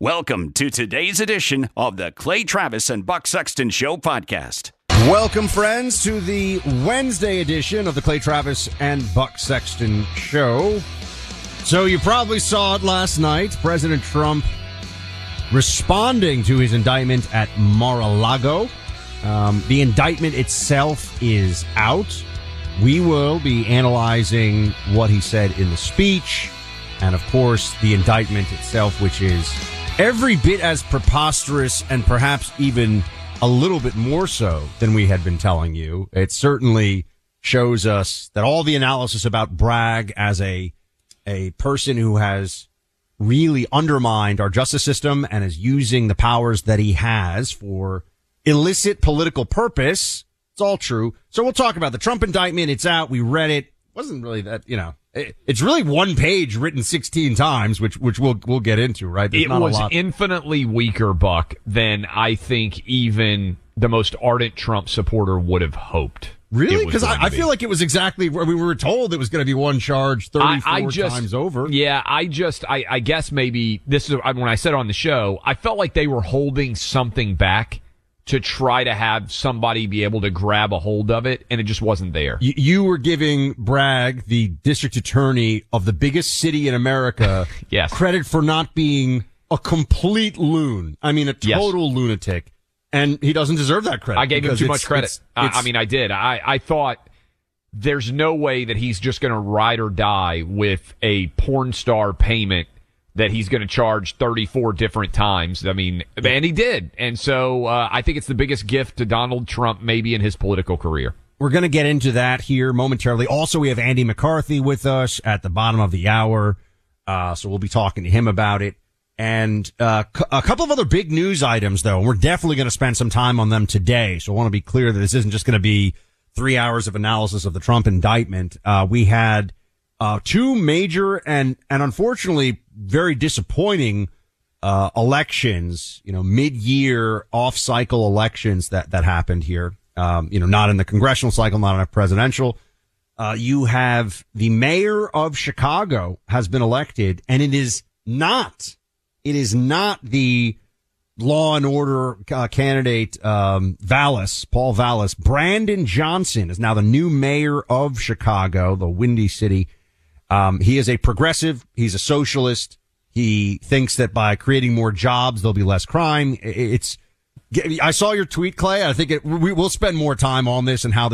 Welcome to today's edition of the Clay Travis and Buck Sexton Show podcast. Welcome, friends, to the Wednesday edition of the Clay Travis and Buck Sexton Show. So you probably saw it last night. President Trump responding to his indictment at Mar-a-Lago. The indictment itself is out. We will be analyzing what he said in the speech and, of course, the indictment itself, which is every bit as preposterous and perhaps even a little bit more so than we had been telling you. It certainly shows us that all the analysis about Bragg as a person who has really undermined our justice system and is using the powers that he has for illicit political purpose, it's all true. So we'll talk about the Trump indictment. It's out. We read it. Wasn't really that, you know. It's really one page written 16 times, which we'll get into, right? There's it not was a lot. Infinitely weaker, Buck, than I think even the most ardent Trump supporter would have hoped. Really? Because I feel like it was exactly where we were told it was going to be one charge 34 times over. Yeah, I guess maybe this is when I said on the show, I felt like they were holding something back to try to have somebody be able to grab a hold of it, and it just wasn't there. You were giving Bragg, the district attorney of the biggest city in America, yes, credit for not being a complete loon. I mean, a total lunatic. And he doesn't deserve that credit. I gave him too much credit. I did. I thought there's no way that he's just going to ride or die with a porn star payment that he's going to charge 34 different times. I mean, and he did. And so I think it's the biggest gift to Donald Trump maybe in his political career. We're going to get into that here momentarily. Also, we have Andy McCarthy with us at the bottom of the hour. So we'll be talking to him about it. And a couple of other big news items, though. We're definitely going to spend some time on them today. So I want to be clear that this isn't just going to be 3 hours of analysis of the Trump indictment. We had two major and unfortunately very disappointing elections, you know, mid-year off-cycle elections that happened here. Not in the congressional cycle, not in a presidential. You have the mayor of Chicago has been elected, and it is not the law and order candidate Paul Vallas. Brandon Johnson is now the new mayor of Chicago, the Windy City. He is a progressive. He's a socialist. He thinks that by creating more jobs, there'll be less crime. I saw your tweet, Clay. I think we'll spend more time on this and how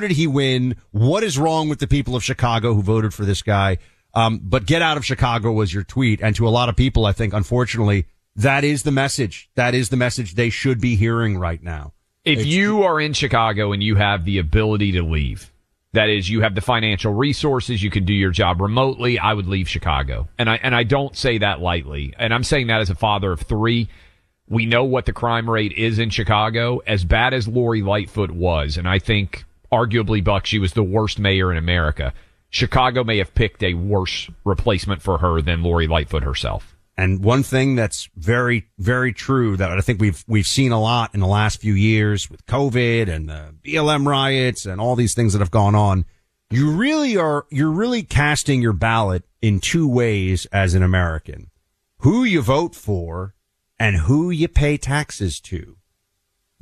did he win? What is wrong with the people of Chicago who voted for this guy? But get out of Chicago was your tweet. And to a lot of people, I think, unfortunately, that is the message. That is the message they should be hearing right now. If you are in Chicago and you have the ability to leave, that is, you have the financial resources, you can do your job remotely, I would leave Chicago. And I don't say that lightly. And I'm saying that as a father of three. We know what the crime rate is in Chicago, as bad as Lori Lightfoot was. And I think, arguably, Buck, she was the worst mayor in America. Chicago may have picked a worse replacement for her than Lori Lightfoot herself. And one thing that's very, very true that I think we've seen a lot in the last few years with COVID and the BLM riots and all these things that have gone on, you're really casting your ballot in two ways as an American: who you vote for and who you pay taxes to.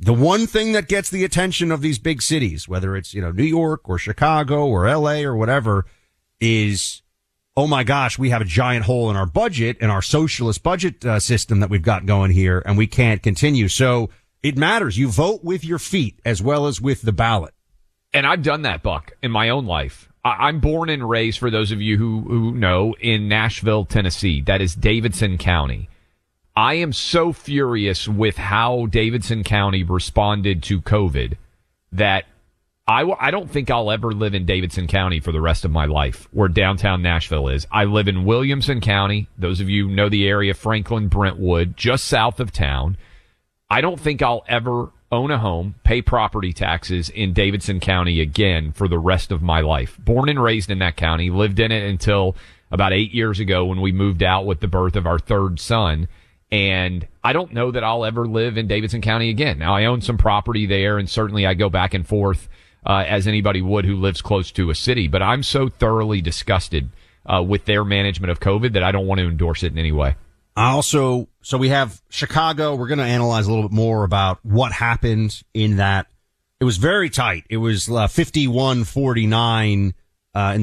The one thing that gets the attention of these big cities, whether it's, New York or Chicago or LA or whatever, is, oh my gosh, we have a giant hole in our budget, in our socialist budget system that we've got going here, and we can't continue. So it matters. You vote with your feet as well as with the ballot. And I've done that, Buck, in my own life. I'm born and raised, for those of you who know, in Nashville, Tennessee. That is Davidson County. I am so furious with how Davidson County responded to COVID that I don't think I'll ever live in Davidson County for the rest of my life, where downtown Nashville is. I live in Williamson County. Those of you who know the area, Franklin, Brentwood, just south of town. I don't think I'll ever own a home, pay property taxes in Davidson County again for the rest of my life. Born and raised in that county, lived in it until about 8 years ago when we moved out with the birth of our third son. And I don't know that I'll ever live in Davidson County again. Now, I own some property there, and certainly I go back and forth as anybody would who lives close to a city. But I'm so thoroughly disgusted with their management of COVID that I don't want to endorse it in any way. So we have Chicago. We're going to analyze a little bit more about what happened in that. It was very tight. It was 51-49 in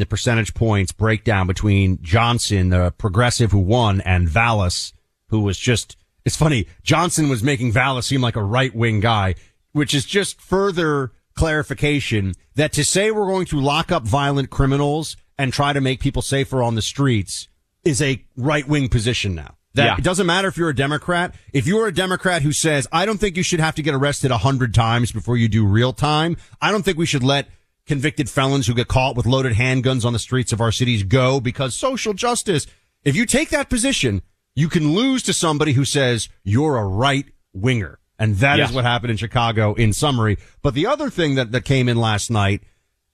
the percentage points breakdown between Johnson, the progressive who won, and Vallas, who was just, it's funny, Johnson was making Vallas seem like a right-wing guy, which is just further clarification that to say we're going to lock up violent criminals and try to make people safer on the streets is a right-wing position now. It doesn't matter if you're a Democrat. If you're a Democrat who says, I don't think you should have to get arrested 100 times before you do real time, I don't think we should let convicted felons who get caught with loaded handguns on the streets of our cities go because social justice. If you take that position, you can lose to somebody who says you're a right winger. And that is what happened in Chicago in summary. But the other thing that came in last night,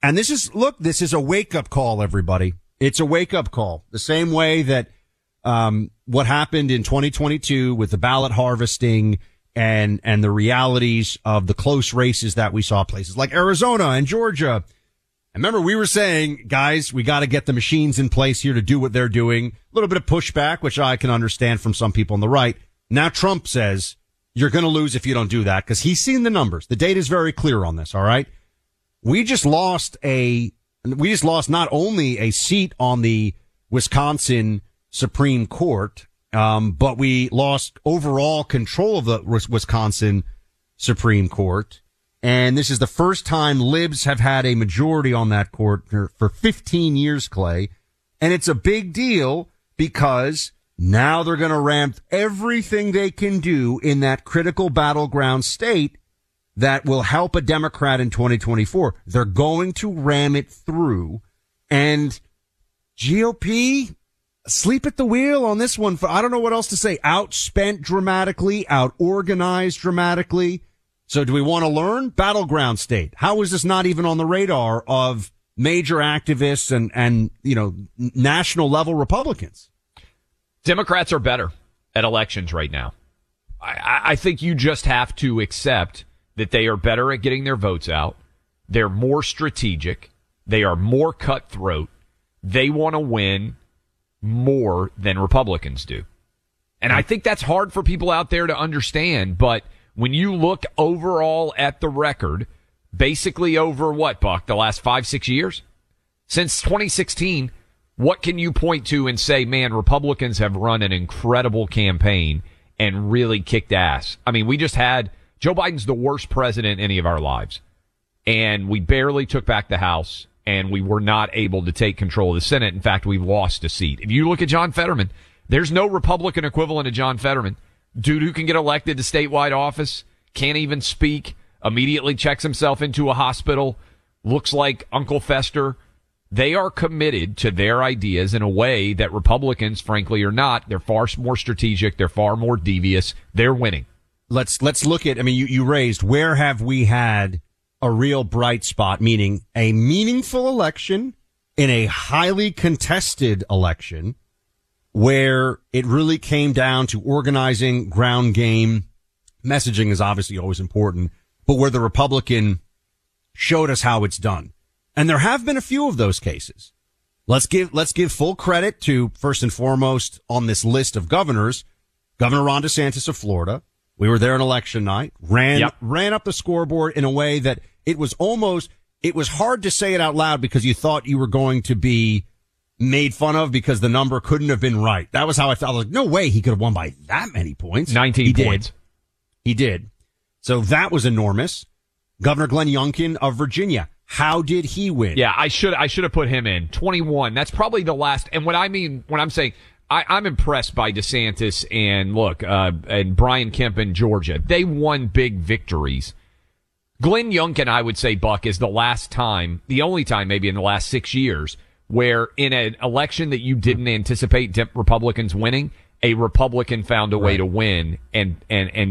and this is a wake up call, everybody. It's a wake up call. The same way that, what happened in 2022 with the ballot harvesting and the realities of the close races that we saw, places like Arizona and Georgia. And remember, we were saying, guys, we got to get the machines in place here to do what they're doing. A little bit of pushback, which I can understand from some people on the right. Now Trump says you're going to lose if you don't do that because he's seen the numbers. The data is very clear on this. All right. We just lost not only a seat on the Wisconsin Supreme Court, but we lost overall control of the Wisconsin Supreme Court. And this is the first time libs have had a majority on that court for 15 years, Clay. And it's a big deal because now they're going to ramp everything they can do in that critical battleground state that will help a Democrat in 2024. They're going to ram it through. And GOP, sleep at the wheel on this one. I don't know what else to say. Outspent dramatically, outorganized dramatically. So do we want to learn? Battleground state. How is this not even on the radar of major activists and national level Republicans? Democrats are better at elections right now. I think you just have to accept that they are better at getting their votes out. They're more strategic. They are more cutthroat. They want to win more than Republicans do. And I think that's hard for people out there to understand, but when you look overall at the record, basically over what, Buck, the last 5-6 years? Since 2016, what can you point to and say, man, Republicans have run an incredible campaign and really kicked ass? I mean, we just had Joe Biden's the worst president any of our lives, and we barely took back the House, and we were not able to take control of the Senate. In fact, we lost a seat. If you look at John Fetterman, there's no Republican equivalent to John Fetterman. Dude who can get elected to statewide office, can't even speak, immediately checks himself into a hospital, looks like Uncle Fester. They are committed to their ideas in a way that Republicans, frankly, are not. They're far more strategic. They're far more devious. They're winning. Let's look at, you raised, where have we had a real bright spot, meaning a meaningful election in a highly contested election where it really came down to organizing, ground game. Messaging is obviously always important, but where the Republican showed us how it's done. And there have been a few of those cases. Let's give full credit to, first and foremost, on this list of governors, Governor Ron DeSantis of Florida. We were there on election night, ran up the scoreboard in a way that it was hard to say it out loud because you thought you were going to be made fun of because the number couldn't have been right. That was how I felt. I was like, no way he could have won by that many points. 19 points. He did. So that was enormous. Governor Glenn Youngkin of Virginia. How did he win? Yeah, I should have put him in. 21. That's probably the last. And what I mean when I'm saying I'm impressed by DeSantis and and Brian Kemp in Georgia. They won big victories. Glenn Youngkin, I would say, Buck, is the only time maybe in the last 6 years where in an election that you didn't anticipate Republicans winning, a Republican found a way to win and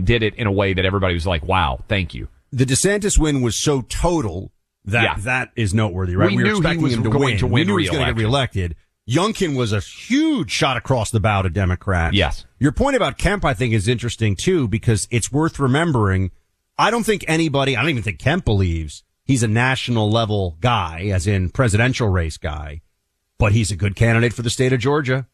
did it in a way that everybody was like, wow, thank you. The DeSantis win was so total that is noteworthy, right? We knew expecting him to win. We knew he was going to get reelected. Youngkin was a huge shot across the bow to Democrats. Yes. Your point about Kemp, I think, is interesting, too, because it's worth remembering. I don't even think Kemp believes he's a national level guy, as in presidential race guy, but he's a good candidate for the state of Georgia.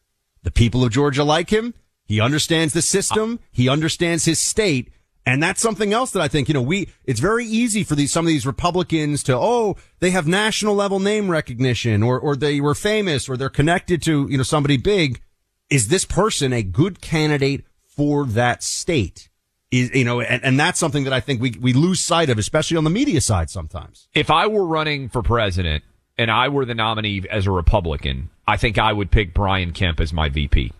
The people of Georgia like him. He understands the system. He understands his state. And that's something else that I think, it's very easy for some of these Republicans to, they have national level name recognition or they were famous or they're connected to, somebody big. Is this person a good candidate for that state? And that's something that I think we lose sight of, especially on the media side sometimes. If I were running for president and I were the nominee as a Republican, I think I would pick Brian Kemp as my VP.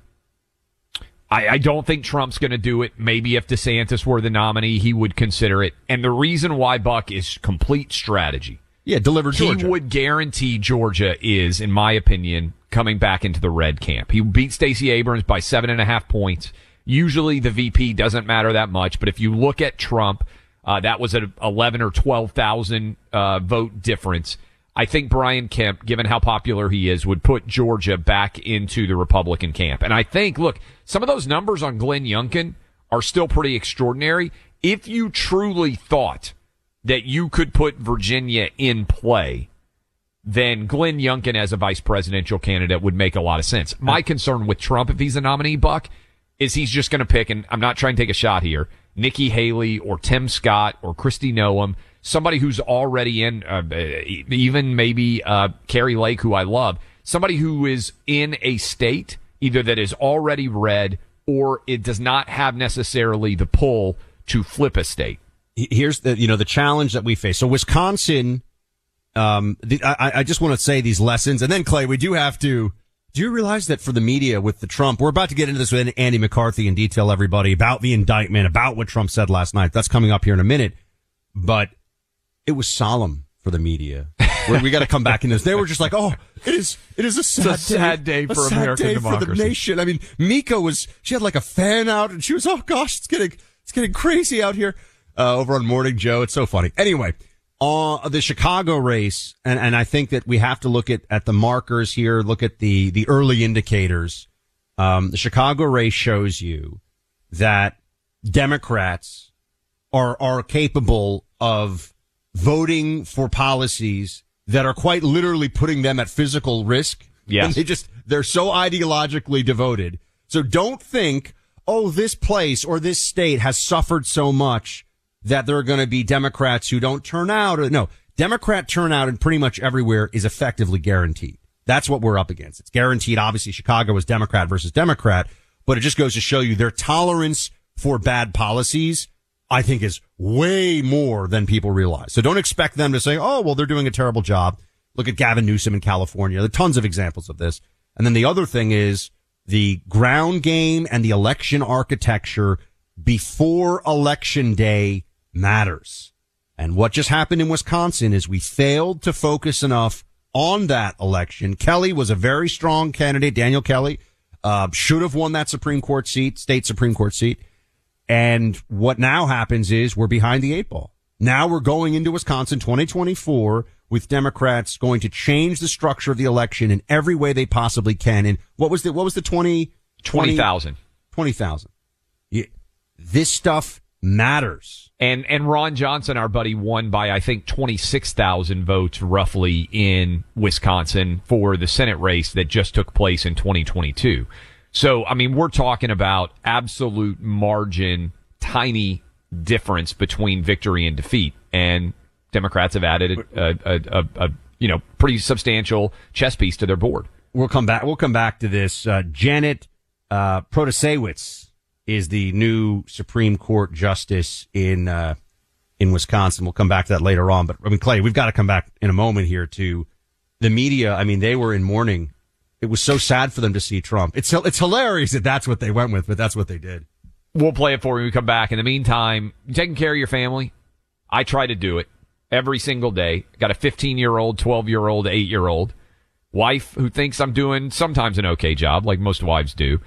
I don't think Trump's going to do it. Maybe if DeSantis were the nominee, he would consider it. And the reason why, Buck, is complete strategy. Yeah, deliver Georgia. He would guarantee Georgia is, in my opinion, coming back into the red camp. He beat Stacey Abrams by 7.5 points. Usually the VP doesn't matter that much. But if you look at Trump, that was an 11 or 12,000 vote difference. I think Brian Kemp, given how popular he is, would put Georgia back into the Republican camp. And I think, look, some of those numbers on Glenn Youngkin are still pretty extraordinary. If you truly thought that you could put Virginia in play, then Glenn Youngkin as a vice presidential candidate would make a lot of sense. My concern with Trump, if he's a nominee, Buck, is he's just going to pick, and I'm not trying to take a shot here, Nikki Haley or Tim Scott or Kristi Noem. Somebody who's already in, even maybe Carrie Lake, who I love, somebody who is in a state either that is already red or it does not have necessarily the pull to flip a state. Here's the challenge that we face. So Wisconsin, I just want to say these lessons. And then, Clay, we do have to. Do you realize that for the media with the Trump, we're about to get into this with Andy McCarthy in detail, everybody, about the indictment, about what Trump said last night. That's coming up here in a minute. But it was solemn for the media. We got to come back in this. They were just like, it is a sad day for American democracy. For the nation. I mean, Mika she had like a fan out, and she was, it's getting crazy out here over on Morning Joe. It's so funny. Anyway, the Chicago race, and I think that we have to look at the markers here, look at the early indicators. The Chicago race shows you that Democrats are capable of voting for policies that are quite literally putting them at physical risk. Yes. And they're so ideologically devoted. So don't think, this place or this state has suffered so much that there are going to be Democrats who don't turn out. No, Democrat turnout in pretty much everywhere is effectively guaranteed. That's what we're up against. It's guaranteed. Obviously, Chicago was Democrat versus Democrat, but it just goes to show you their tolerance for bad policies, I think, is way more than people realize. So don't expect them to say, they're doing a terrible job. Look at Gavin Newsom in California. There are tons of examples of this. And then the other thing is the ground game and the election architecture before election day matters. And what just happened in Wisconsin is we failed to focus enough on that election. Kelly was a very strong candidate. Daniel Kelly should have won that state Supreme Court seat. And what now happens is we're behind the eight ball. Now we're going into Wisconsin 2024 with Democrats going to change the structure of the election in every way they possibly can. And what was the 20,000? 20,000. This stuff matters. And Ron Johnson, our buddy, won by, I think, 26,000 votes roughly in Wisconsin for the Senate race that just took place in 2022. So, I mean, we're talking about absolute margin, tiny difference between victory and defeat. And Democrats have added a pretty substantial chess piece to their board. We'll come back to this. Janet Protasewicz is the new Supreme Court justice in Wisconsin. We'll come back to that later on. But I mean, Clay, we've got to come back in a moment here to the media. I mean, they were in mourning. It was so sad for them to see Trump. It's hilarious that that's what they went with, but that's what they did. We'll play it for you when we come back. In the meantime, taking care of your family. I try to do it every single day. Got a 15-year-old, 12-year-old, 8-year-old wife who thinks I'm doing sometimes an okay job, like most wives do.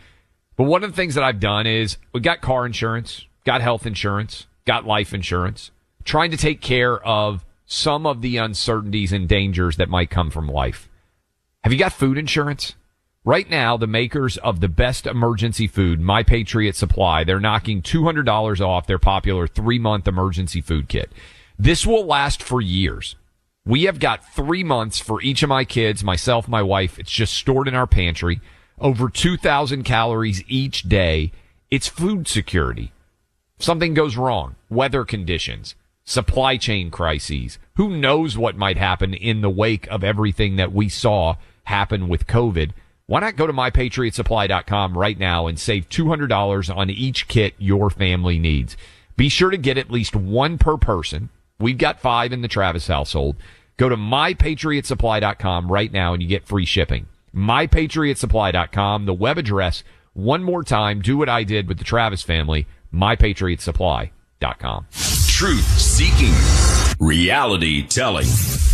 But one of the things that I've done is we got car insurance, got health insurance, got life insurance, trying to take care of some of the uncertainties and dangers that might come from life. Have you got food insurance? Right now, the makers of the best emergency food, My Patriot Supply, they're knocking $200 off their popular 3-month emergency food kit. This will last for years. We have got 3 months for each of my kids, myself, my wife. It's just stored in our pantry. Over 2,000 calories each day. It's food security. If something goes wrong, weather conditions, supply chain crises, who knows what might happen in the wake of everything that we saw happen with COVID. Why not go to MyPatriotSupply.com right now and save $200 on each kit your family needs. Be sure to get at least one per person. We've got 5 in the Travis household. Go to MyPatriotSupply.com right now and you get free shipping. MyPatriotSupply.com, the web address. One more time, do what I did with the Travis family, MyPatriotSupply.com. Truth-seeking, reality-telling.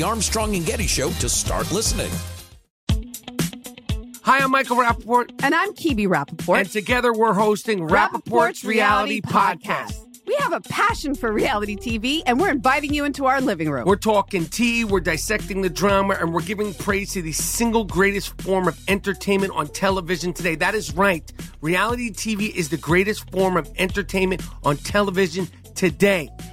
Armstrong and Getty Show to start listening. Hi, I'm Michael Rappaport. And I'm Kibi Rappaport. And together we're hosting Rappaport's Reality Podcast. We have a passion for reality TV, and we're inviting you into our living room. We're talking tea, we're dissecting the drama, and we're giving praise to the single greatest form of entertainment on television today. That is right. Reality TV is the greatest form of entertainment on television today.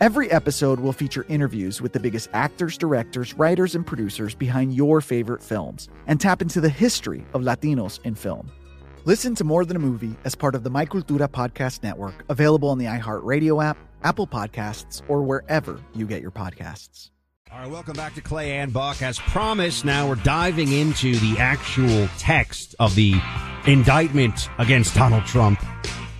Every episode will feature interviews with the biggest actors, directors, writers, and producers behind your favorite films and tap into the history of Latinos in film. Listen to More Than a Movie as part of the My Cultura Podcast Network, available on the iHeartRadio app, Apple Podcasts, or wherever you get your podcasts. All right, welcome back to Clay and Buck. As promised, now we're diving into the actual text of the indictment against Donald Trump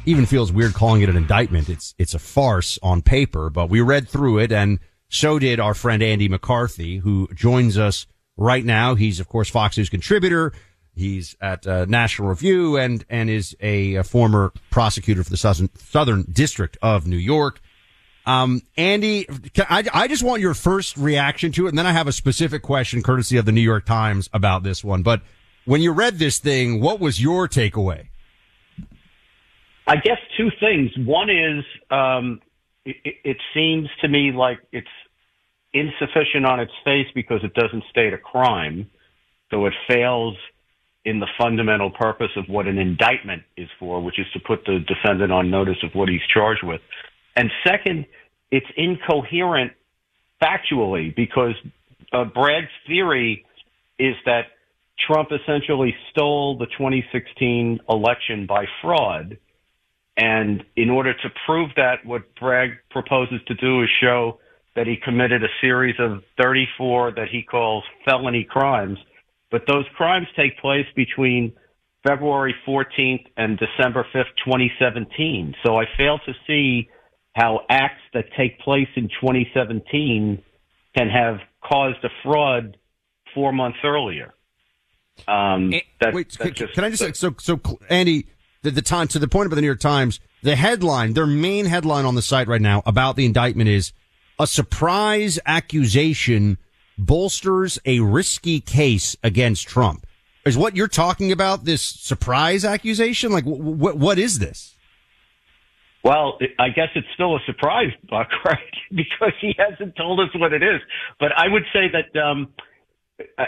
even feels weird calling it an indictment. It's a farce on paper, but we read through it, and so did our friend Andy McCarthy, who joins us right now. He's, of course, Fox News contributor. He's at National Review and is a former prosecutor for the Southern District of New York. Andy, I just want your first reaction to it, and then I have a specific question courtesy of the New York Times about this one. But when you read this thing, what was your takeaway? I guess two things. One is it seems to me like it's insufficient on its face because it doesn't state a crime, so it fails in the fundamental purpose of what an indictment is for, which is to put the defendant on notice of what he's charged with. And second, it's incoherent factually because Bragg's theory is that Trump essentially stole the 2016 election by fraud. And in order to prove that, what Bragg proposes to do is show that he committed a series of 34 that he calls felony crimes. But those crimes take place between February 14th and December 5th, 2017. So I fail to see how acts that take place in 2017 can have caused a fraud 4 months earlier. So Andy, the time to the point about the New York Times, the headline, their main headline on the site right now about the indictment is a surprise accusation bolsters a risky case against Trump. Is what you're talking about this surprise accusation? Like, what is this? Well, I guess it's still a surprise, Buck, right? Because he hasn't told us what it is. But I would say that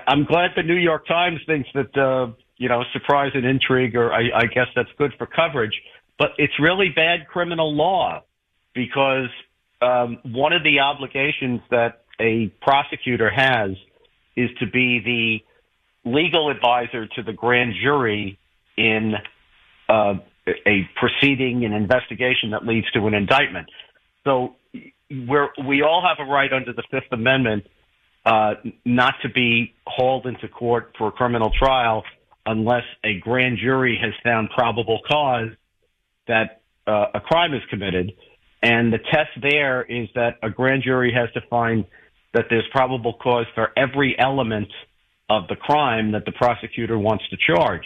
I'm glad the New York Times thinks that, surprise and intrigue, or I guess that's good for coverage. But it's really bad criminal law because one of the obligations that a prosecutor has is to be the legal advisor to the grand jury in a proceeding, an investigation that leads to an indictment. So we all have a right under the Fifth Amendment not to be hauled into court for a criminal trial unless a grand jury has found probable cause that a crime is committed. And the test there is that a grand jury has to find that there's probable cause for every element of the crime that the prosecutor wants to charge.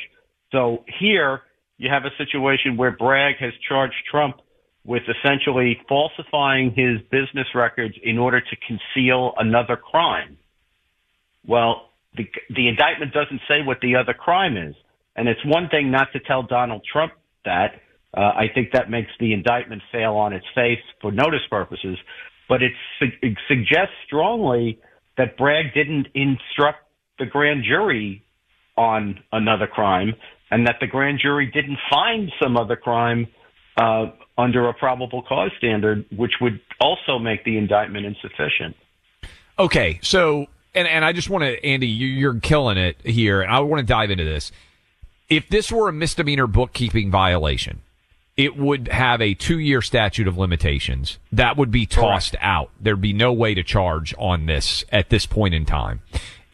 So here you have a situation where Bragg has charged Trump with essentially falsifying his business records in order to conceal another crime. Well, the indictment doesn't say what the other crime is. And it's one thing not to tell Donald Trump that. I think that makes the indictment fail on its face for notice purposes. But it suggests strongly that Bragg didn't instruct the grand jury on another crime and that the grand jury didn't find some other crime under a probable cause standard, which would also make the indictment insufficient. Okay, so, and I just want to, Andy, you're killing it here, and I want to dive into this. If this were a misdemeanor bookkeeping violation, it would have a 2-year statute of limitations. That would be tossed out. There'd be no way to charge on this at this point in time.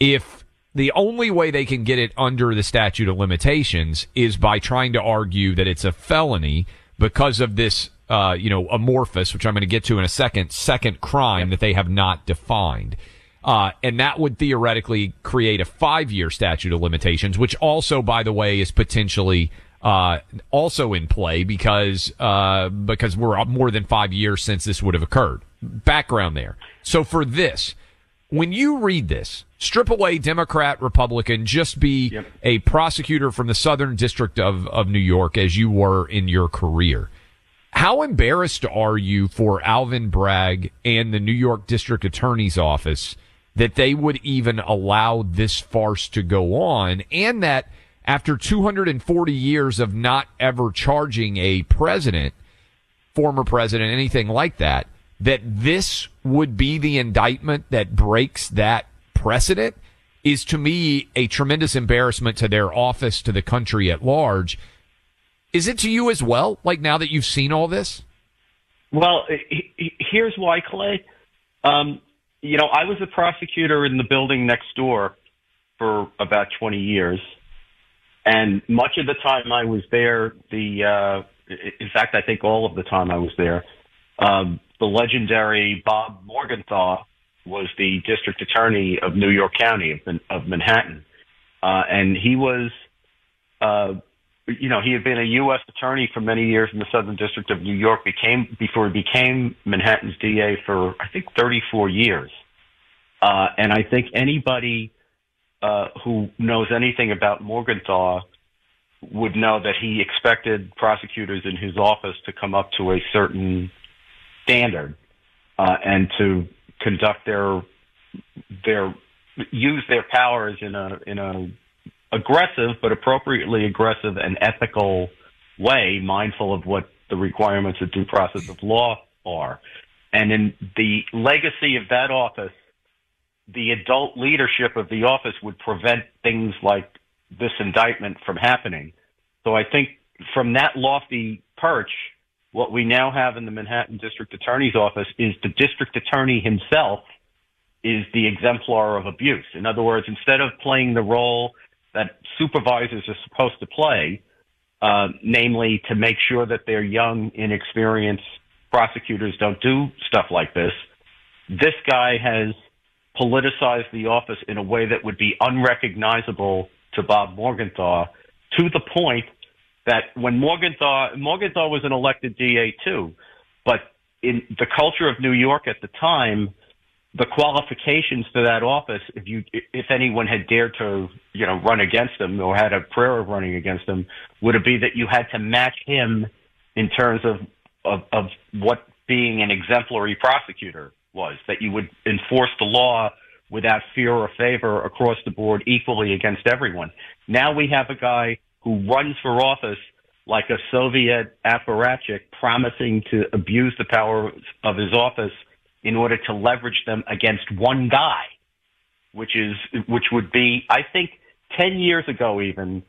If the only way they can get it under the statute of limitations is by trying to argue that it's a felony because of this, amorphous, which I'm going to get to in a second crime that they have not defined. And that would theoretically create a 5-year statute of limitations, which also, by the way, is potentially also in play because we're more than 5 years since this would have occurred. Background there. So for this, when you read this, strip away Democrat, Republican, just be a prosecutor from the Southern District of New York as you were in your career. How embarrassed are you for Alvin Bragg and the New York District Attorney's Office that they would even allow this farce to go on, and that after 240 years of not ever charging a president, former president, anything like that, that this would be the indictment that breaks that precedent is, to me, a tremendous embarrassment to their office, to the country at large. Is it to you as well, like now that you've seen all this? Well, here's why, Clay. I was a prosecutor in the building next door for about 20 years. And much of the time I was there, the In fact, I think all of the time I was there, the legendary Bob Morgenthau was the district attorney of New York County, of Manhattan. And he was, he had been a U.S. attorney for many years in the Southern District of New York, before he became Manhattan's DA for, I think, 34 years. And I think anybody who knows anything about Morgenthau would know that he expected prosecutors in his office to come up to a certain standard and to conduct use their powers in a aggressive but appropriately aggressive and ethical way, mindful of what the requirements of due process of law are. And in the legacy of that office, the adult leadership of the office would prevent things like this indictment from happening. So I think from that lofty perch, what we now have in the Manhattan District Attorney's Office is the district attorney himself is the exemplar of abuse. In other words, instead of playing the role that supervisors are supposed to play, namely to make sure that their young, inexperienced prosecutors don't do stuff like this, this guy has politicized the office in a way that would be unrecognizable to Bob Morgenthau, to the point that when Morgenthau was an elected DA too, but in the culture of New York at the time, the qualifications to that office, if anyone had dared to, run against him or had a prayer of running against him, would it be that you had to match him in terms of what being an exemplary prosecutor was, that you would enforce the law without fear or favor across the board equally against everyone. Now we have a guy who runs for office like a Soviet apparatchik, promising to abuse the power of his office in order to leverage them against one guy, which would be, I think, 10 years ago even,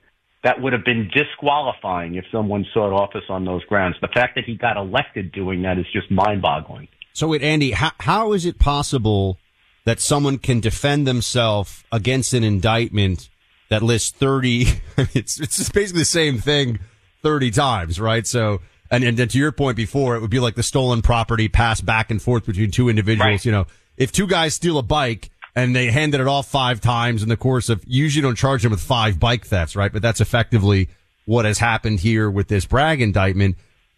that would have been disqualifying if someone sought office on those grounds. The fact that he got elected doing that is just mind-boggling. So, wait, Andy, how is it possible that someone can defend themselves against an indictment that lists 30, it's basically the same thing 30 times, right? So, and to your point before, it would be like the stolen property passed back and forth between two individuals. Right. If two guys steal a bike and they handed it off five times in the course of, usually don't charge them with five bike thefts, right? But that's effectively what has happened here with this Bragg indictment.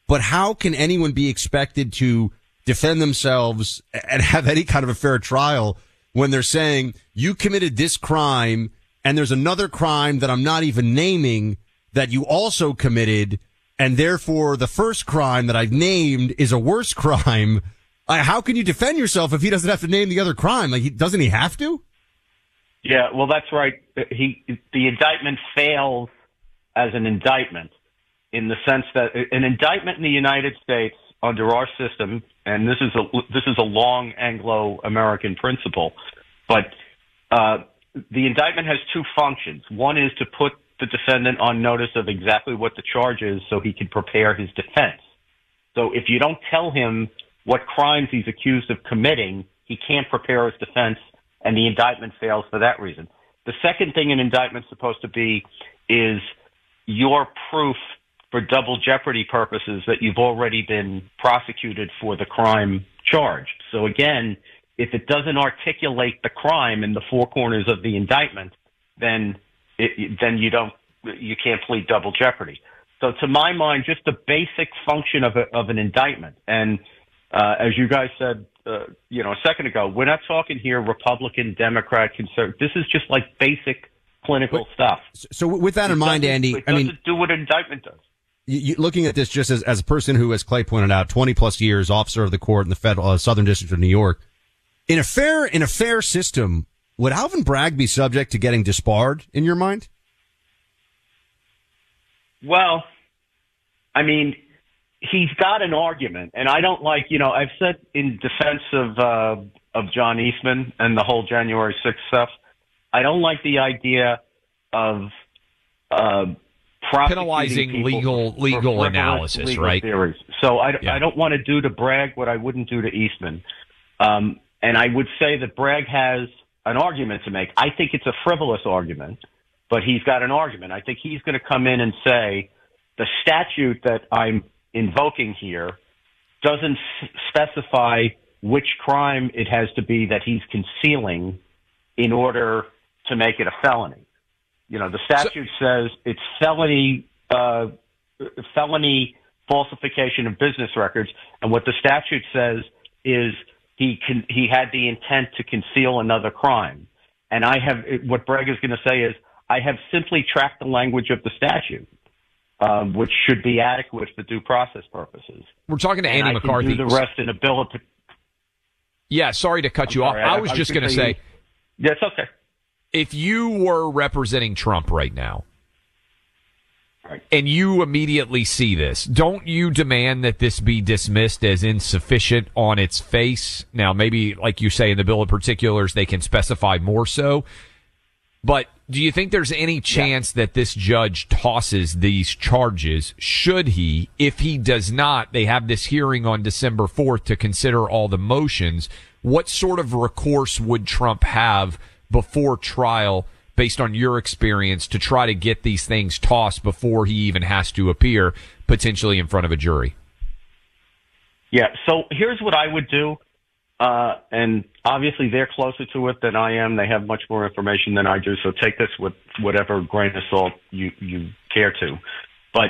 But how can anyone be expected to defend themselves and have any kind of a fair trial when they're saying, you committed this crime and there's another crime that I'm not even naming that you also committed, and therefore the first crime that I've named is a worse crime? How can you defend yourself if he doesn't have to name the other crime? Doesn't he have to? Yeah, well, that's right. The indictment fails as an indictment in the sense that an indictment in the United States under our system, and this is a long Anglo-American principle, but the indictment has two functions. One is to put the defendant on notice of exactly what the charge is so he can prepare his defense. So if you don't tell him what crimes he's accused of committing, he can't prepare his defense, and the indictment fails for that reason. The second thing an indictment's supposed to be is your proof for double jeopardy purposes that you've already been prosecuted for the crime charged. So again, if it doesn't articulate the crime in the four corners of the indictment, then you can't plead double jeopardy. So to my mind, just the basic function of an indictment. And as you guys said, a second ago, we're not talking here Republican, Democrat, conservative. This is just like basic clinical stuff. So with that in mind, Andy, do what an indictment does. You, looking at this just as a person who, as Clay pointed out, 20 plus years officer of the court in the federal Southern District of New York, in a fair system, would Alvin Bragg be subject to getting disbarred, in your mind? Well, he's got an argument, and I don't like, I've said in defense of John Eastman and the whole January 6th stuff, I don't like the idea of penalizing legal analysis, legal right? Theories. So I don't want to do to Bragg what I wouldn't do to Eastman. And I would say that Bragg has an argument to make. I think it's a frivolous argument, but he's got an argument. I think he's going to come in and say, the statute that I'm invoking here doesn't specify which crime it has to be that he's concealing in order to make it a felony. You know, the statute says it's felony falsification of business records, and what the statute says is he had the intent to conceal another crime. And I have what Bragg is going to say is I have simply tracked the language of the statute, which should be adequate for due process purposes. We're talking to Andy McCarthy. Can do the rest in a bill of yeah, sorry to cut I'm you sorry, off. I was just going to say, yeah, it's okay. If you were representing Trump right now, right, and you immediately see this, don't you demand that this be dismissed as insufficient on its face? Now, maybe, like you say, in the Bill of Particulars, they can specify more so. But do you think there's any chance that this judge tosses these charges? Should he? If he does not, they have this hearing on December 4th to consider all the motions. What sort of recourse would Trump have before trial, based on your experience, to try to get these things tossed before he even has to appear potentially in front of a jury? Yeah, so here's what I would do. And obviously they're closer to it than I am. They have much more information than I do. So take this with whatever grain of salt you care to. But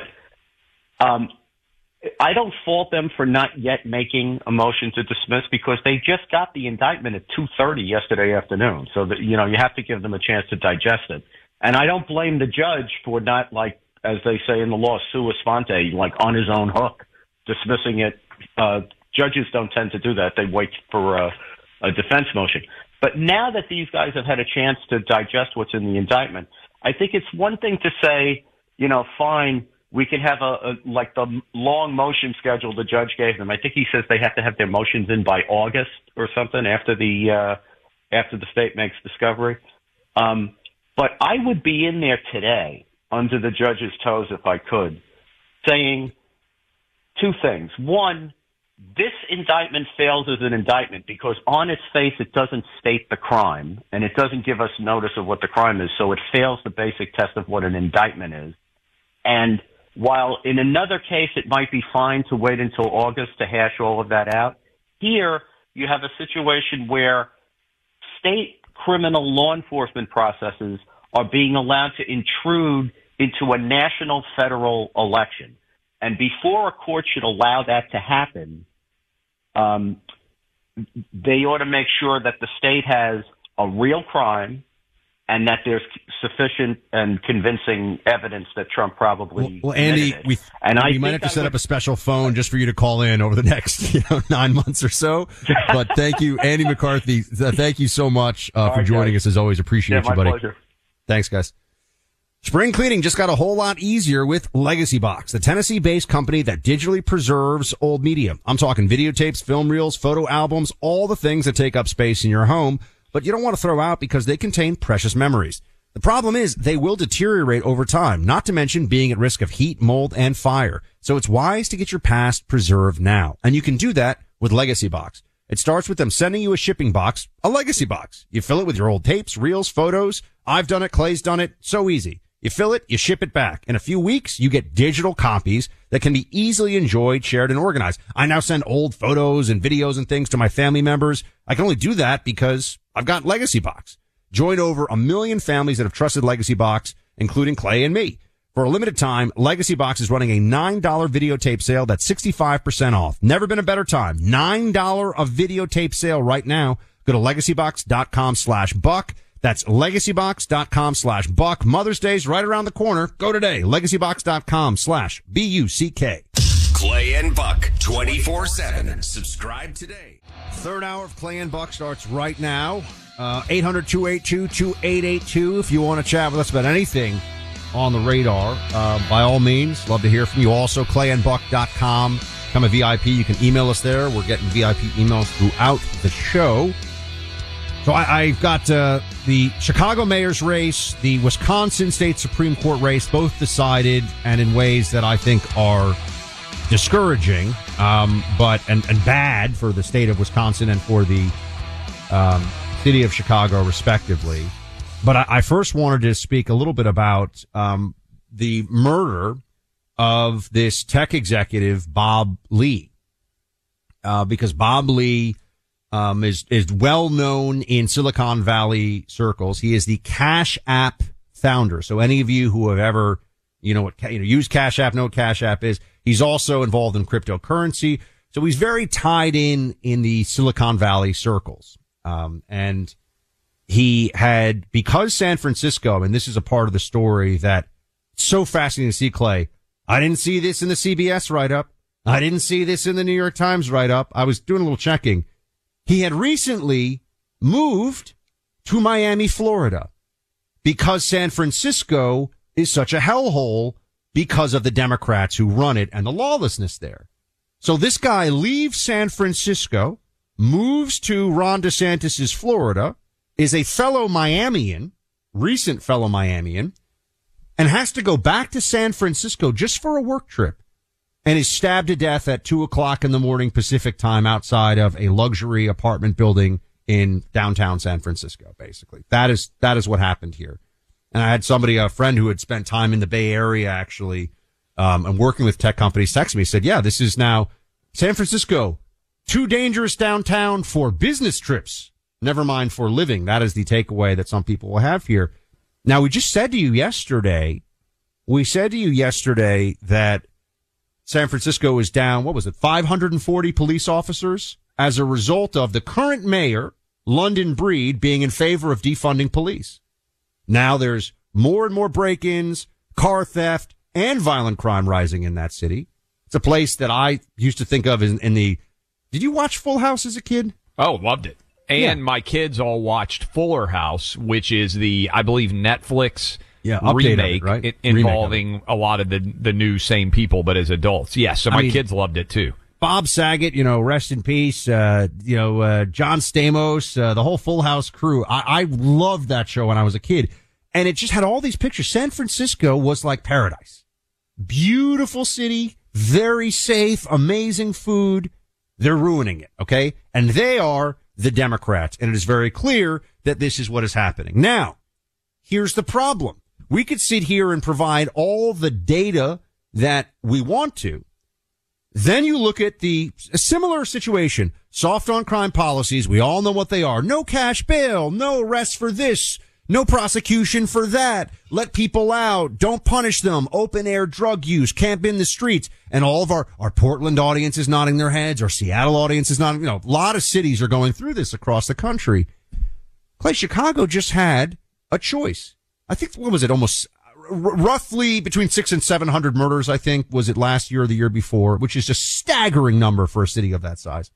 I don't fault them for not yet making a motion to dismiss because they just got the indictment at 2:30 yesterday afternoon. So that, you know, you have to give them a chance to digest it. And I don't blame the judge for not, like, as they say in the law, sua sponte, like on his own hook, dismissing it. Judges don't tend to do that. They wait for a defense motion. But now that these guys have had a chance to digest what's in the indictment, I think it's one thing to say, you know, fine, we can have like the long motion schedule the judge gave them. I think he says they have to have their motions in by August or something after the state makes discovery. But I would be in there today under the judge's toes if I could, saying two things. One, this indictment fails as an indictment because on its face it doesn't state the crime and it doesn't give us notice of what the crime is, so it fails the basic test of what an indictment is. And while in another case it might be fine to wait until August to hash all of that out, here you have a situation where state criminal law enforcement processes are being allowed to intrude into a national federal election. And before a court should allow that to happen, they ought to make sure that the state has a real crime and that there's sufficient and convincing evidence that Trump probably well Andy, it. We might have to set up a special phone just for you to call in over the next 9 months or so. But thank you, Andy McCarthy. Thank you so much for joining us, as always. Appreciate you, buddy. Pleasure. Thanks, guys. Spring cleaning just got a whole lot easier with Legacy Box, the Tennessee-based company that digitally preserves old media. I'm talking videotapes, film reels, photo albums, all the things that take up space in your home, but you don't want to throw out because they contain precious memories. The problem is they will deteriorate over time, not to mention being at risk of heat, mold, and fire. So it's wise to get your past preserved now, and you can do that with Legacy Box. It starts with them sending you a shipping box, a Legacy Box. You fill it with your old tapes, reels, photos. I've done it. Clay's done it. So easy. You fill it, you ship it back. In a few weeks, you get digital copies that can be easily enjoyed, shared, and organized. I now send old photos and videos and things to my family members. I can only do that because I've got Legacy Box. Join over 1 million families that have trusted Legacy Box, including Clay and me. For a limited time, Legacy Box is running a $9 videotape sale that's 65% off. Never been a better time. $9 a videotape sale right now. Go to legacybox.com/buck. That's legacybox.com/buck. Mother's Day's right around the corner. Go today. Legacybox.com/BUCK. Clay and Buck, 24/7. Subscribe today. Third hour of Clay and Buck starts right now. 800-282-2882. If you want to chat with us about anything on the radar, by all means, love to hear from you. Also, clayandbuck.com. Become a VIP. You can email us there. We're getting VIP emails throughout the show. So I've got the Chicago mayor's race, the Wisconsin State Supreme Court race, both decided and in ways that I think are discouraging, but bad for the state of Wisconsin and for the city of Chicago, respectively. But I first wanted to speak a little bit about the murder of this tech executive, Bob Lee, because Bob Lee is well known in Silicon Valley circles. He is the Cash App founder. So any of you who have ever, use Cash App, know what Cash App is. He's also involved in cryptocurrency. So he's very tied in the Silicon Valley circles. And he had, because San Francisco, and this is a part of the story that it's so fascinating to see, Clay. I didn't see this in the CBS write-up. I didn't see this in the New York Times write-up. I was doing a little checking. He had recently moved to Miami, Florida, because San Francisco is such a hellhole because of the Democrats who run it and the lawlessness there. So this guy leaves San Francisco, moves to Ron DeSantis' Florida, is a recent fellow Miamian, and has to go back to San Francisco just for a work trip, and is stabbed to death at 2:00 in the morning Pacific time outside of a luxury apartment building in downtown San Francisco, basically. That is what happened here. And I had a friend who had spent time in the Bay Area, actually, and working with tech companies, text me, said, yeah, this is now San Francisco, too dangerous downtown for business trips, never mind for living. That is the takeaway that some people will have here. Now, we said to you yesterday that San Francisco is down, 540 police officers as a result of the current mayor, London Breed, being in favor of defunding police. Now there's more and more break-ins, car theft, and violent crime rising in that city. It's a place that I used to think of did you watch Full House as a kid? Oh, loved it. And yeah. My kids all watched Fuller House, which is the, I believe, Netflix remake, right? Involving a lot of the new same people, but as adults. Yes, yeah, so my kids loved it too. Bob Saget, rest in peace. John Stamos, the whole Full House crew. I loved that show when I was a kid, and it just had all these pictures. San Francisco was like paradise, beautiful city, very safe, amazing food. They're ruining it, okay? And they are the Democrats, and it is very clear that this is what is happening. Now, here's the problem. We could sit here and provide all the data that we want to. Then you look at a similar situation, soft on crime policies. We all know what they are. No cash bail, no arrest for this, no prosecution for that. Let people out. Don't punish them. Open air drug use. Camp in the streets. And all of our Portland audience is nodding their heads. Our Seattle audience is nodding. A lot of cities are going through this across the country. Clay, Chicago just had a choice. I think, roughly between 600 and 700 murders, I think, was it last year or the year before, which is just a staggering number for a city of that size.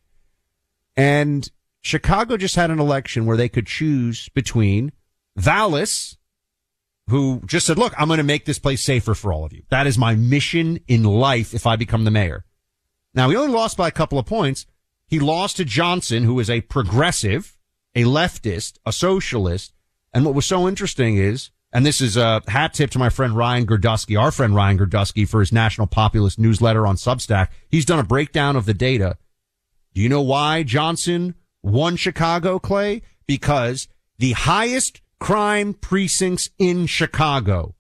And Chicago just had an election where they could choose between Vallas, who just said, look, I'm going to make this place safer for all of you. That is my mission in life if I become the mayor. Now, he only lost by a couple of points. He lost to Johnson, who is a progressive, a leftist, a socialist. And what was so interesting is, and this is a hat tip to my friend our friend Ryan Gerdusky, for his national populist newsletter on Substack. He's done a breakdown of the data. Do you know why Johnson won Chicago, Clay? Because the highest crime precincts in Chicago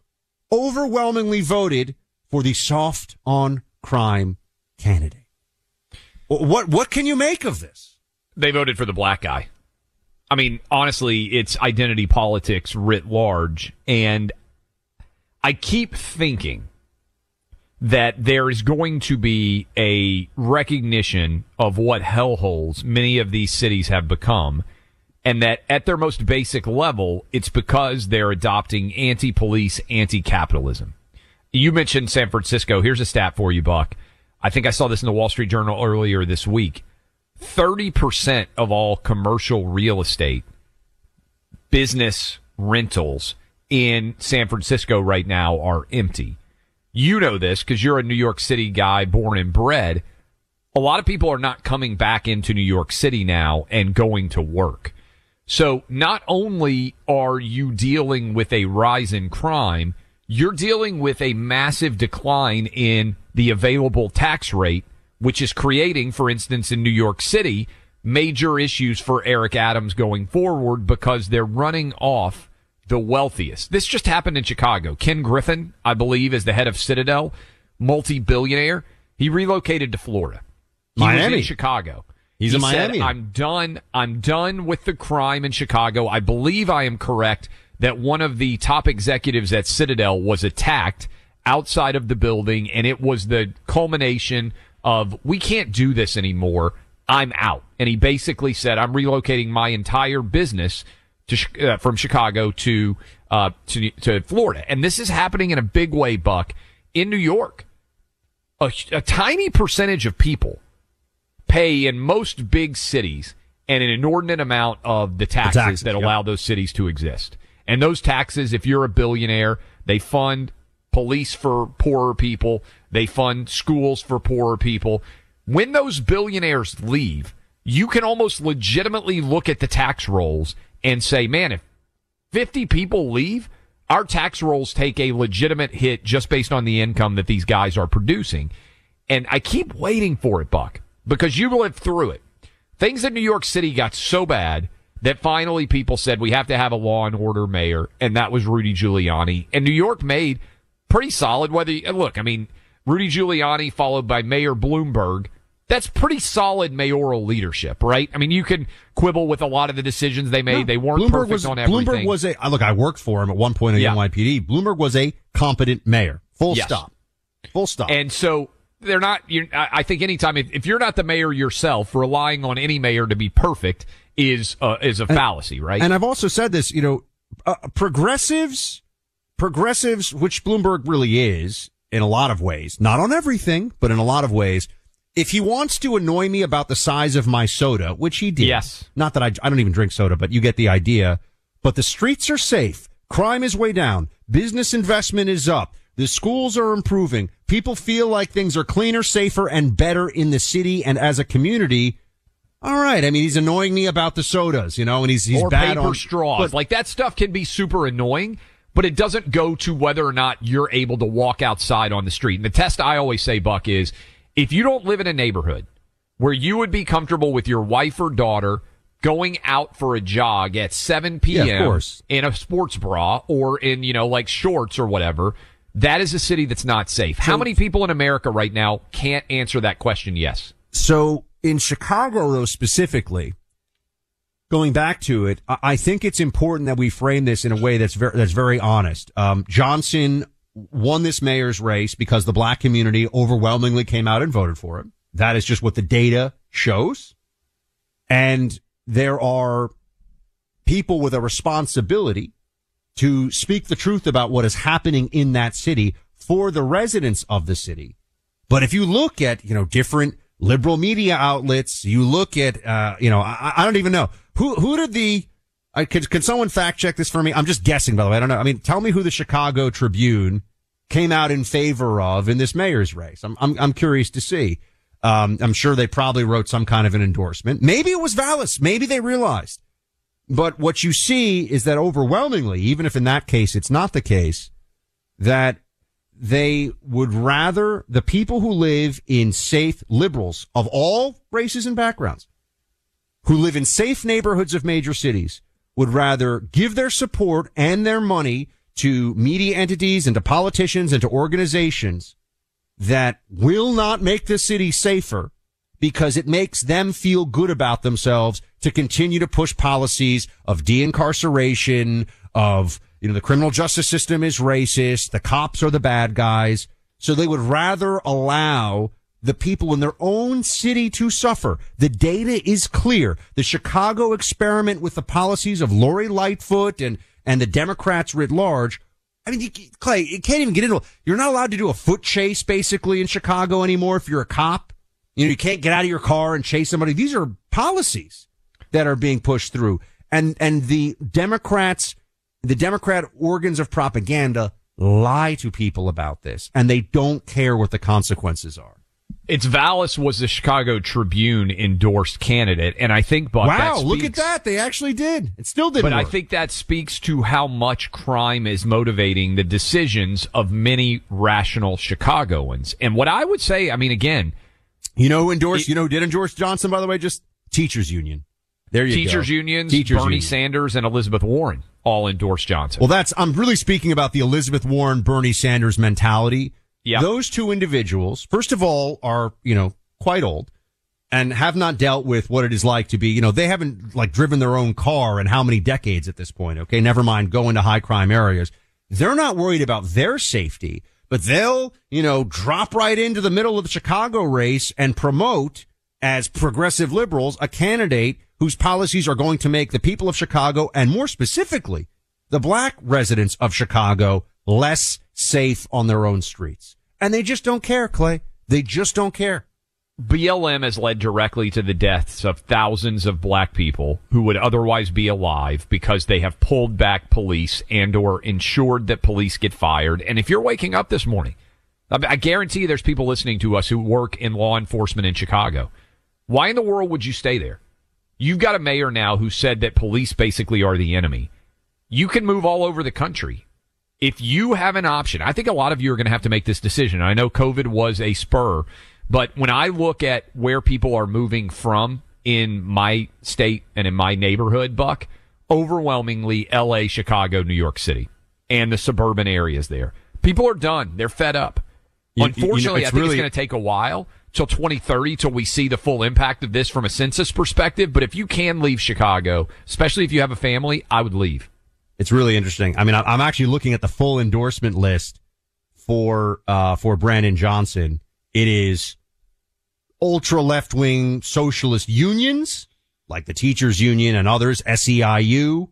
overwhelmingly voted for the soft on crime candidate. What can you make of this? They voted for the black guy. I mean, honestly, it's identity politics writ large, and I keep thinking that there is going to be a recognition of what hellholes many of these cities have become, and that at their most basic level, it's because they're adopting anti-police, anti-capitalism. You mentioned San Francisco. Here's a stat for you, Buck. I think I saw this in the Wall Street Journal earlier this week. 30% of all commercial real estate, business rentals in San Francisco right now are empty. You know this because you're a New York City guy, born and bred. A lot of people are not coming back into New York City now and going to work. So not only are you dealing with a rise in crime, you're dealing with a massive decline in the available tax rate, which is creating, for instance, in New York City, major issues for Eric Adams going forward because they're running off the wealthiest. This just happened in Chicago. Ken Griffin, I believe, is the head of Citadel, multi-billionaire, he relocated to Florida. He was in Chicago. He's in Miami. Said, I'm done with the crime in Chicago. I believe I am correct that one of the top executives at Citadel was attacked outside of the building, and it was the culmination of, we can't do this anymore. I'm out. And he basically said, I'm relocating my entire business to, from Chicago to Florida. And this is happening in a big way, Buck, in New York. A tiny percentage of people pay in most big cities an inordinate amount of the taxes that allow those cities to exist. And those taxes, if you're a billionaire, they fund police for poorer people. They fund schools for poorer people. When those billionaires leave, you can almost legitimately look at the tax rolls and say, man, if 50 people leave, our tax rolls take a legitimate hit just based on the income that these guys are producing. And I keep waiting for it, Buck, because you lived through it. Things in New York City got so bad that finally people said we have to have a law and order mayor, and that was Rudy Giuliani. And New York made pretty solid, Rudy Giuliani followed by Mayor Bloomberg. That's pretty solid mayoral leadership, right? I mean, you can quibble with a lot of the decisions they made. No, they weren't perfect on everything. Bloomberg was I worked for him at one point at NYPD. Bloomberg was a competent mayor. Full stop. And so they're not, I think anytime, if you're not the mayor yourself, relying on any mayor to be perfect is a fallacy, right? And I've also said this, progressives, which Bloomberg really is in a lot of ways, not on everything, but in a lot of ways. If he wants to annoy me about the size of my soda, which he did. Yes. Not that I don't even drink soda, but you get the idea. But the streets are safe. Crime is way down. Business investment is up. The schools are improving. People feel like things are cleaner, safer, and better in the city and as a community. All right. I mean, he's annoying me about the sodas, and he's bad on paper straws. But, that stuff can be super annoying, but it doesn't go to whether or not you're able to walk outside on the street. And the test I always say, Buck, is, if you don't live in a neighborhood where you would be comfortable with your wife or daughter going out for a jog at 7 p.m. In a sports bra or in, shorts or whatever, that is a city that's not safe. How many people in America right now can't answer that question? Yes. So in Chicago, though, specifically, going back to it, I think it's important that we frame this in a way that's very honest. Johnson won this mayor's race because the black community overwhelmingly came out and voted for him. That is just what the data shows. And there are people with a responsibility to speak the truth about what is happening in that city for the residents of the city. But if you look at, different liberal media outlets, you look at, I don't even know. Who did the... Could someone fact check this for me? I'm just guessing, by the way. I don't know. I mean, tell me who the Chicago Tribune came out in favor of in this mayor's race. I'm curious to see. I'm sure they probably wrote some kind of an endorsement. Maybe it was Vallas. Maybe they realized. But what you see is that overwhelmingly, even if in that case it's not the case, that they would rather the people who live in safe liberals of all races and backgrounds who live in safe neighborhoods of major cities would rather give their support and their money to media entities and to politicians and to organizations that will not make the city safer because it makes them feel good about themselves to continue to push policies of de-incarceration, of, the criminal justice system is racist, the cops are the bad guys. So they would rather allow the people in their own city to suffer. The data is clear. The Chicago experiment with the policies of Lori Lightfoot and the Democrats writ large. I mean, Clay, you can't even get into it. You're not allowed to do a foot chase, basically, in Chicago anymore if you're a cop. You can't get out of your car and chase somebody. These are policies that are being pushed through. And the Democrat organs of propaganda lie to people about this, and they don't care what the consequences are. It's Vallas was the Chicago Tribune endorsed candidate, and I think, Buck, wow, look at that. They actually did. It still didn't work. I think that speaks to how much crime is motivating the decisions of many rational Chicagoans. And what I would say, I mean, again... did endorse Johnson, by the way, just teachers union. There you go. Teachers unions, Bernie Sanders, and Elizabeth Warren all endorsed Johnson. Well, I'm really speaking about the Elizabeth Warren, Bernie Sanders mentality. Yep. Those two individuals, first of all, are, you know, quite old and have not dealt with what it is like to be, you know, they haven't like driven their own car in how many decades at this point. Okay. Never mind going to high crime areas. They're not worried about their safety, but they'll, you know, drop right into the middle of the Chicago race and promote as progressive liberals a candidate whose policies are going to make the people of Chicago, and more specifically, the black residents of Chicago, less safe on their own streets. And they just don't care, Clay. They just don't care. BLM has led directly to the deaths of thousands of black people who would otherwise be alive because they have pulled back police and or ensured that police get fired. And if you're waking up this morning, I guarantee you there's people listening to us who work in law enforcement in Chicago. Why in the world would you stay there? You've got a mayor now who said that police basically are the enemy. You can move all over the country. If you have an option, I think a lot of you are going to have to make this decision. I know COVID was a spur, but when I look at where people are moving from in my state and in my neighborhood, Buck, overwhelmingly LA, Chicago, New York City, and the suburban areas there. People are done. They're fed up. Unfortunately, I think it's going to take a while till 2030 till we see the full impact of this from a census perspective. But if you can leave Chicago, especially if you have a family, I would leave. It's really interesting. I mean, I'm actually looking at the full endorsement list for Brandon Johnson. It is ultra left-wing socialist unions like the Teachers Union and others, SEIU,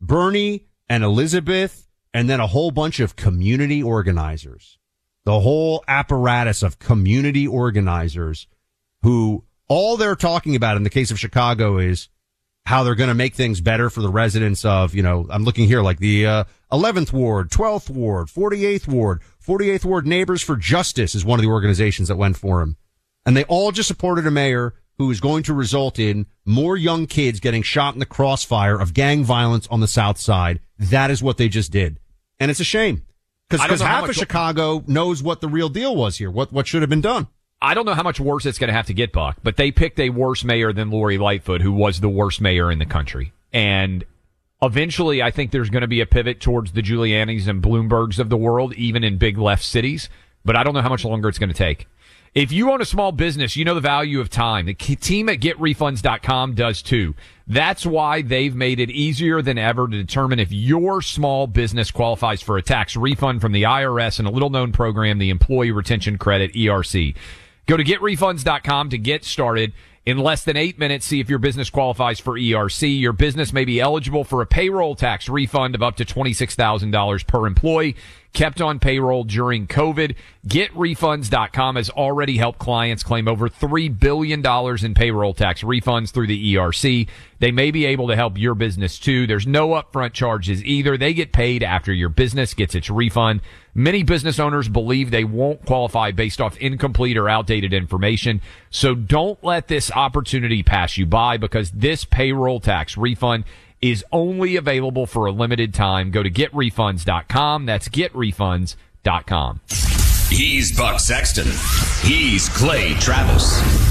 Bernie and Elizabeth, and then a whole bunch of community organizers. The whole apparatus of community organizers who all they're talking about in the case of Chicago is how they're going to make things better for the residents of, you know, I'm looking here like the 11th Ward, 12th Ward, 48th Ward, 48th Ward Neighbors for Justice is one of the organizations that went for him. And they all just supported a mayor who is going to result in more young kids getting shot in the crossfire of gang violence on the South Side. That is what they just did. And it's a shame because half of Chicago knows what the real deal was here, what should have been done. I don't know how much worse it's going to have to get, Buck, but they picked a worse mayor than Lori Lightfoot, who was the worst mayor in the country. And eventually, I think there's going to be a pivot towards the Giulianis and Bloombergs of the world, even in big left cities. But I don't know how much longer it's going to take. If you own a small business, you know the value of time. The team at GetRefunds.com does too. That's why they've made it easier than ever to determine if your small business qualifies for a tax refund from the IRS and a little-known program, the Employee Retention Credit, ERC. Go to GetRefunds.com to get started. In less than 8 minutes, see if your business qualifies for ERC. Your business may be eligible for a payroll tax refund of up to $26,000 per employee kept on payroll during COVID. GetRefunds.com has already helped clients claim over $3 billion in payroll tax refunds through the ERC. They may be able to help your business, too. There's no upfront charges either. They get paid after your business gets its refund. Many business owners believe they won't qualify based off incomplete or outdated information. So don't let this opportunity pass you by, because this payroll tax refund is only available for a limited time. Go to GetRefunds.com. That's GetRefunds.com. He's Buck Sexton. He's Clay Travis.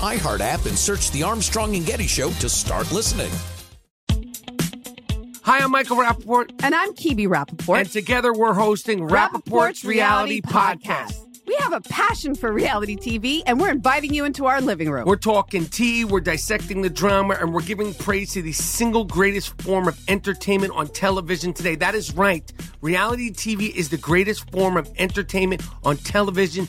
iHeart app and search the Armstrong and Getty Show to start listening. Hi, I'm Michael Rappaport. And I'm Kibi Rappaport. And together we're hosting Rappaport's Reality Podcast. We have a passion for reality TV, and we're inviting you into our living room. We're talking tea, we're dissecting the drama, and we're giving praise to the single greatest form of entertainment on television today. That is right. Reality TV is the greatest form of entertainment on television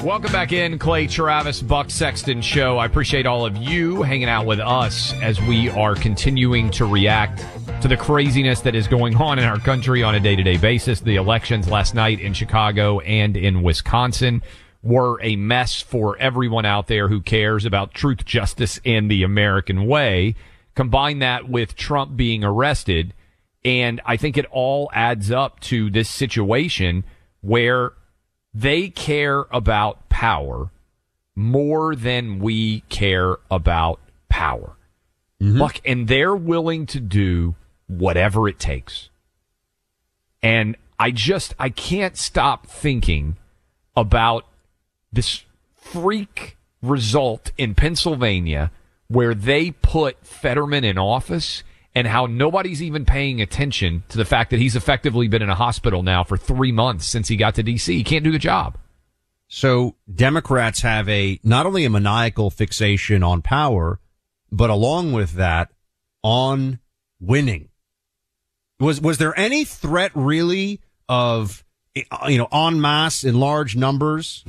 Welcome back in, Clay Travis, Buck Sexton Show. I appreciate all of you hanging out with us as we are continuing to react to the craziness that is going on in our country on a day-to-day basis. The elections last night in Chicago and in Wisconsin were a mess for everyone out there who cares about truth, justice, and the American way. Combine that with Trump being arrested, and I think it all adds up to this situation where they care about power more than we care about power. Mm-hmm. Look, and they're willing to do whatever it takes. And I can't stop thinking about this freak result in Pennsylvania where they put Fetterman in office and how nobody's even paying attention to the fact that he's effectively been in a hospital now for 3 months since he got to D.C. He can't do the job. So Democrats have not only a maniacal fixation on power, but along with that, on winning. Was there any threat really of, en masse, in large numbers,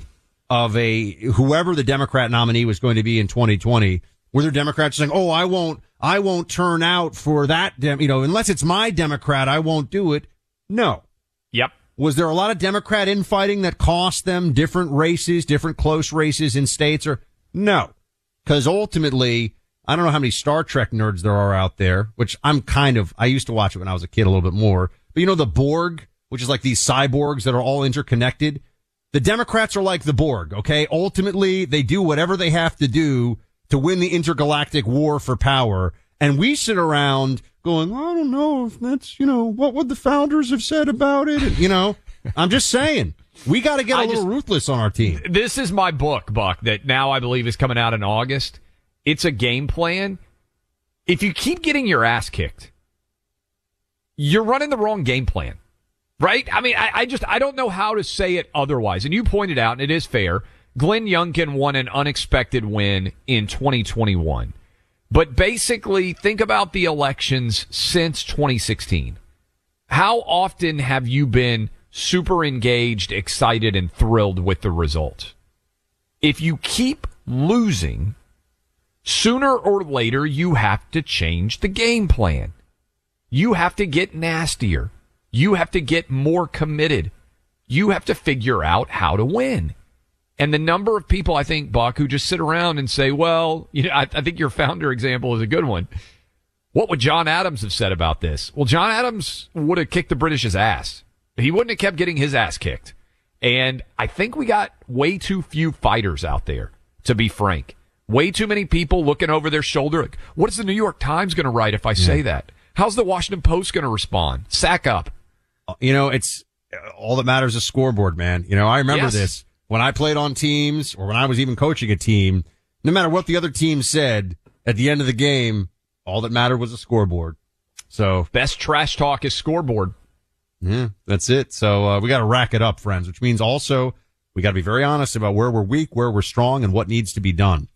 of whoever the Democrat nominee was going to be in 2020? Were there Democrats saying, oh, I won't turn out for that, unless it's my Democrat, I won't do it? No. Yep. Was there a lot of Democrat infighting that cost them different races, different close races in states? Or no. Because ultimately, I don't know how many Star Trek nerds there are out there, which I used to watch it when I was a kid a little bit more. But the Borg, which is like these cyborgs that are all interconnected. The Democrats are like the Borg, okay? Ultimately, they do whatever they have to do to win the intergalactic war for power. And we sit around going, I don't know if that's, what would the founders have said about it? I'm just saying, we got to get a little ruthless on our team. This is my book, Buck, that now I believe is coming out in August. It's a game plan. If you keep getting your ass kicked, you're running the wrong game plan, right? I mean, I don't know how to say it otherwise. And you pointed out, and it is fair, Glenn Youngkin won an unexpected win in 2021. But basically, think about the elections since 2016. How often have you been super engaged, excited, and thrilled with the result? If you keep losing, sooner or later, you have to change the game plan. You have to get nastier. You have to get more committed. You have to figure out how to win. And the number of people, I think, Buck, who just sit around and say, well, I think your founder example is a good one. What would John Adams have said about this? Well, John Adams would have kicked the British's ass. He wouldn't have kept getting his ass kicked. And I think we got way too few fighters out there, to be frank. Way too many people looking over their shoulder. Like, what is the New York Times going to write if I say that? How's the Washington Post going to respond? Sack up. It's all that matters is scoreboard, man. I remember this. When I played on teams, or when I was even coaching a team, no matter what the other team said, at the end of the game, all that mattered was a scoreboard. So best trash talk is scoreboard. Yeah, that's it. So we got to rack it up, friends, which means also we got to be very honest about where we're weak, where we're strong, and what needs to be done.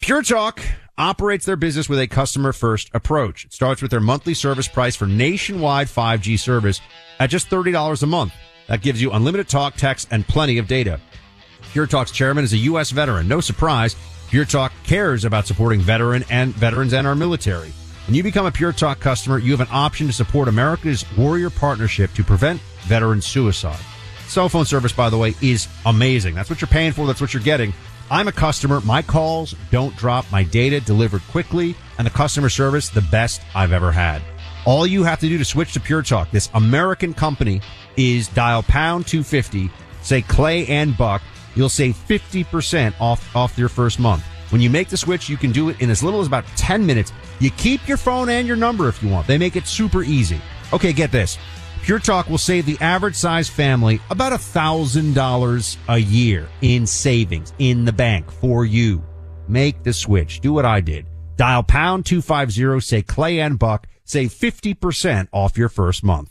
Pure Talk operates their business with a customer-first approach. It starts with their monthly service price for nationwide 5G service at just $30 a month. That gives you unlimited talk, text, and plenty of data. PureTalk's chairman is a U.S. veteran. No surprise, Pure Talk cares about supporting veterans and our military. When you become a Pure Talk customer, you have an option to support America's Warrior Partnership to prevent veteran suicide. Cell phone service, by the way, is amazing. That's what you're paying for. That's what you're getting. I'm a customer. My calls don't drop. My data delivered quickly, and the customer service, the best I've ever had. All you have to do to switch to Pure Talk, this American company, is dial pound 250, say Clay and Buck. You'll save 50% off your first month. When you make the switch, you can do it in as little as about 10 minutes. You keep your phone and your number if you want. They make it super easy. Okay, get this. Pure Talk will save the average size family about $1,000 a year in savings in the bank for you. Make the switch. Do what I did. Dial pound 250, say Clay and Buck, save 50% off your first month.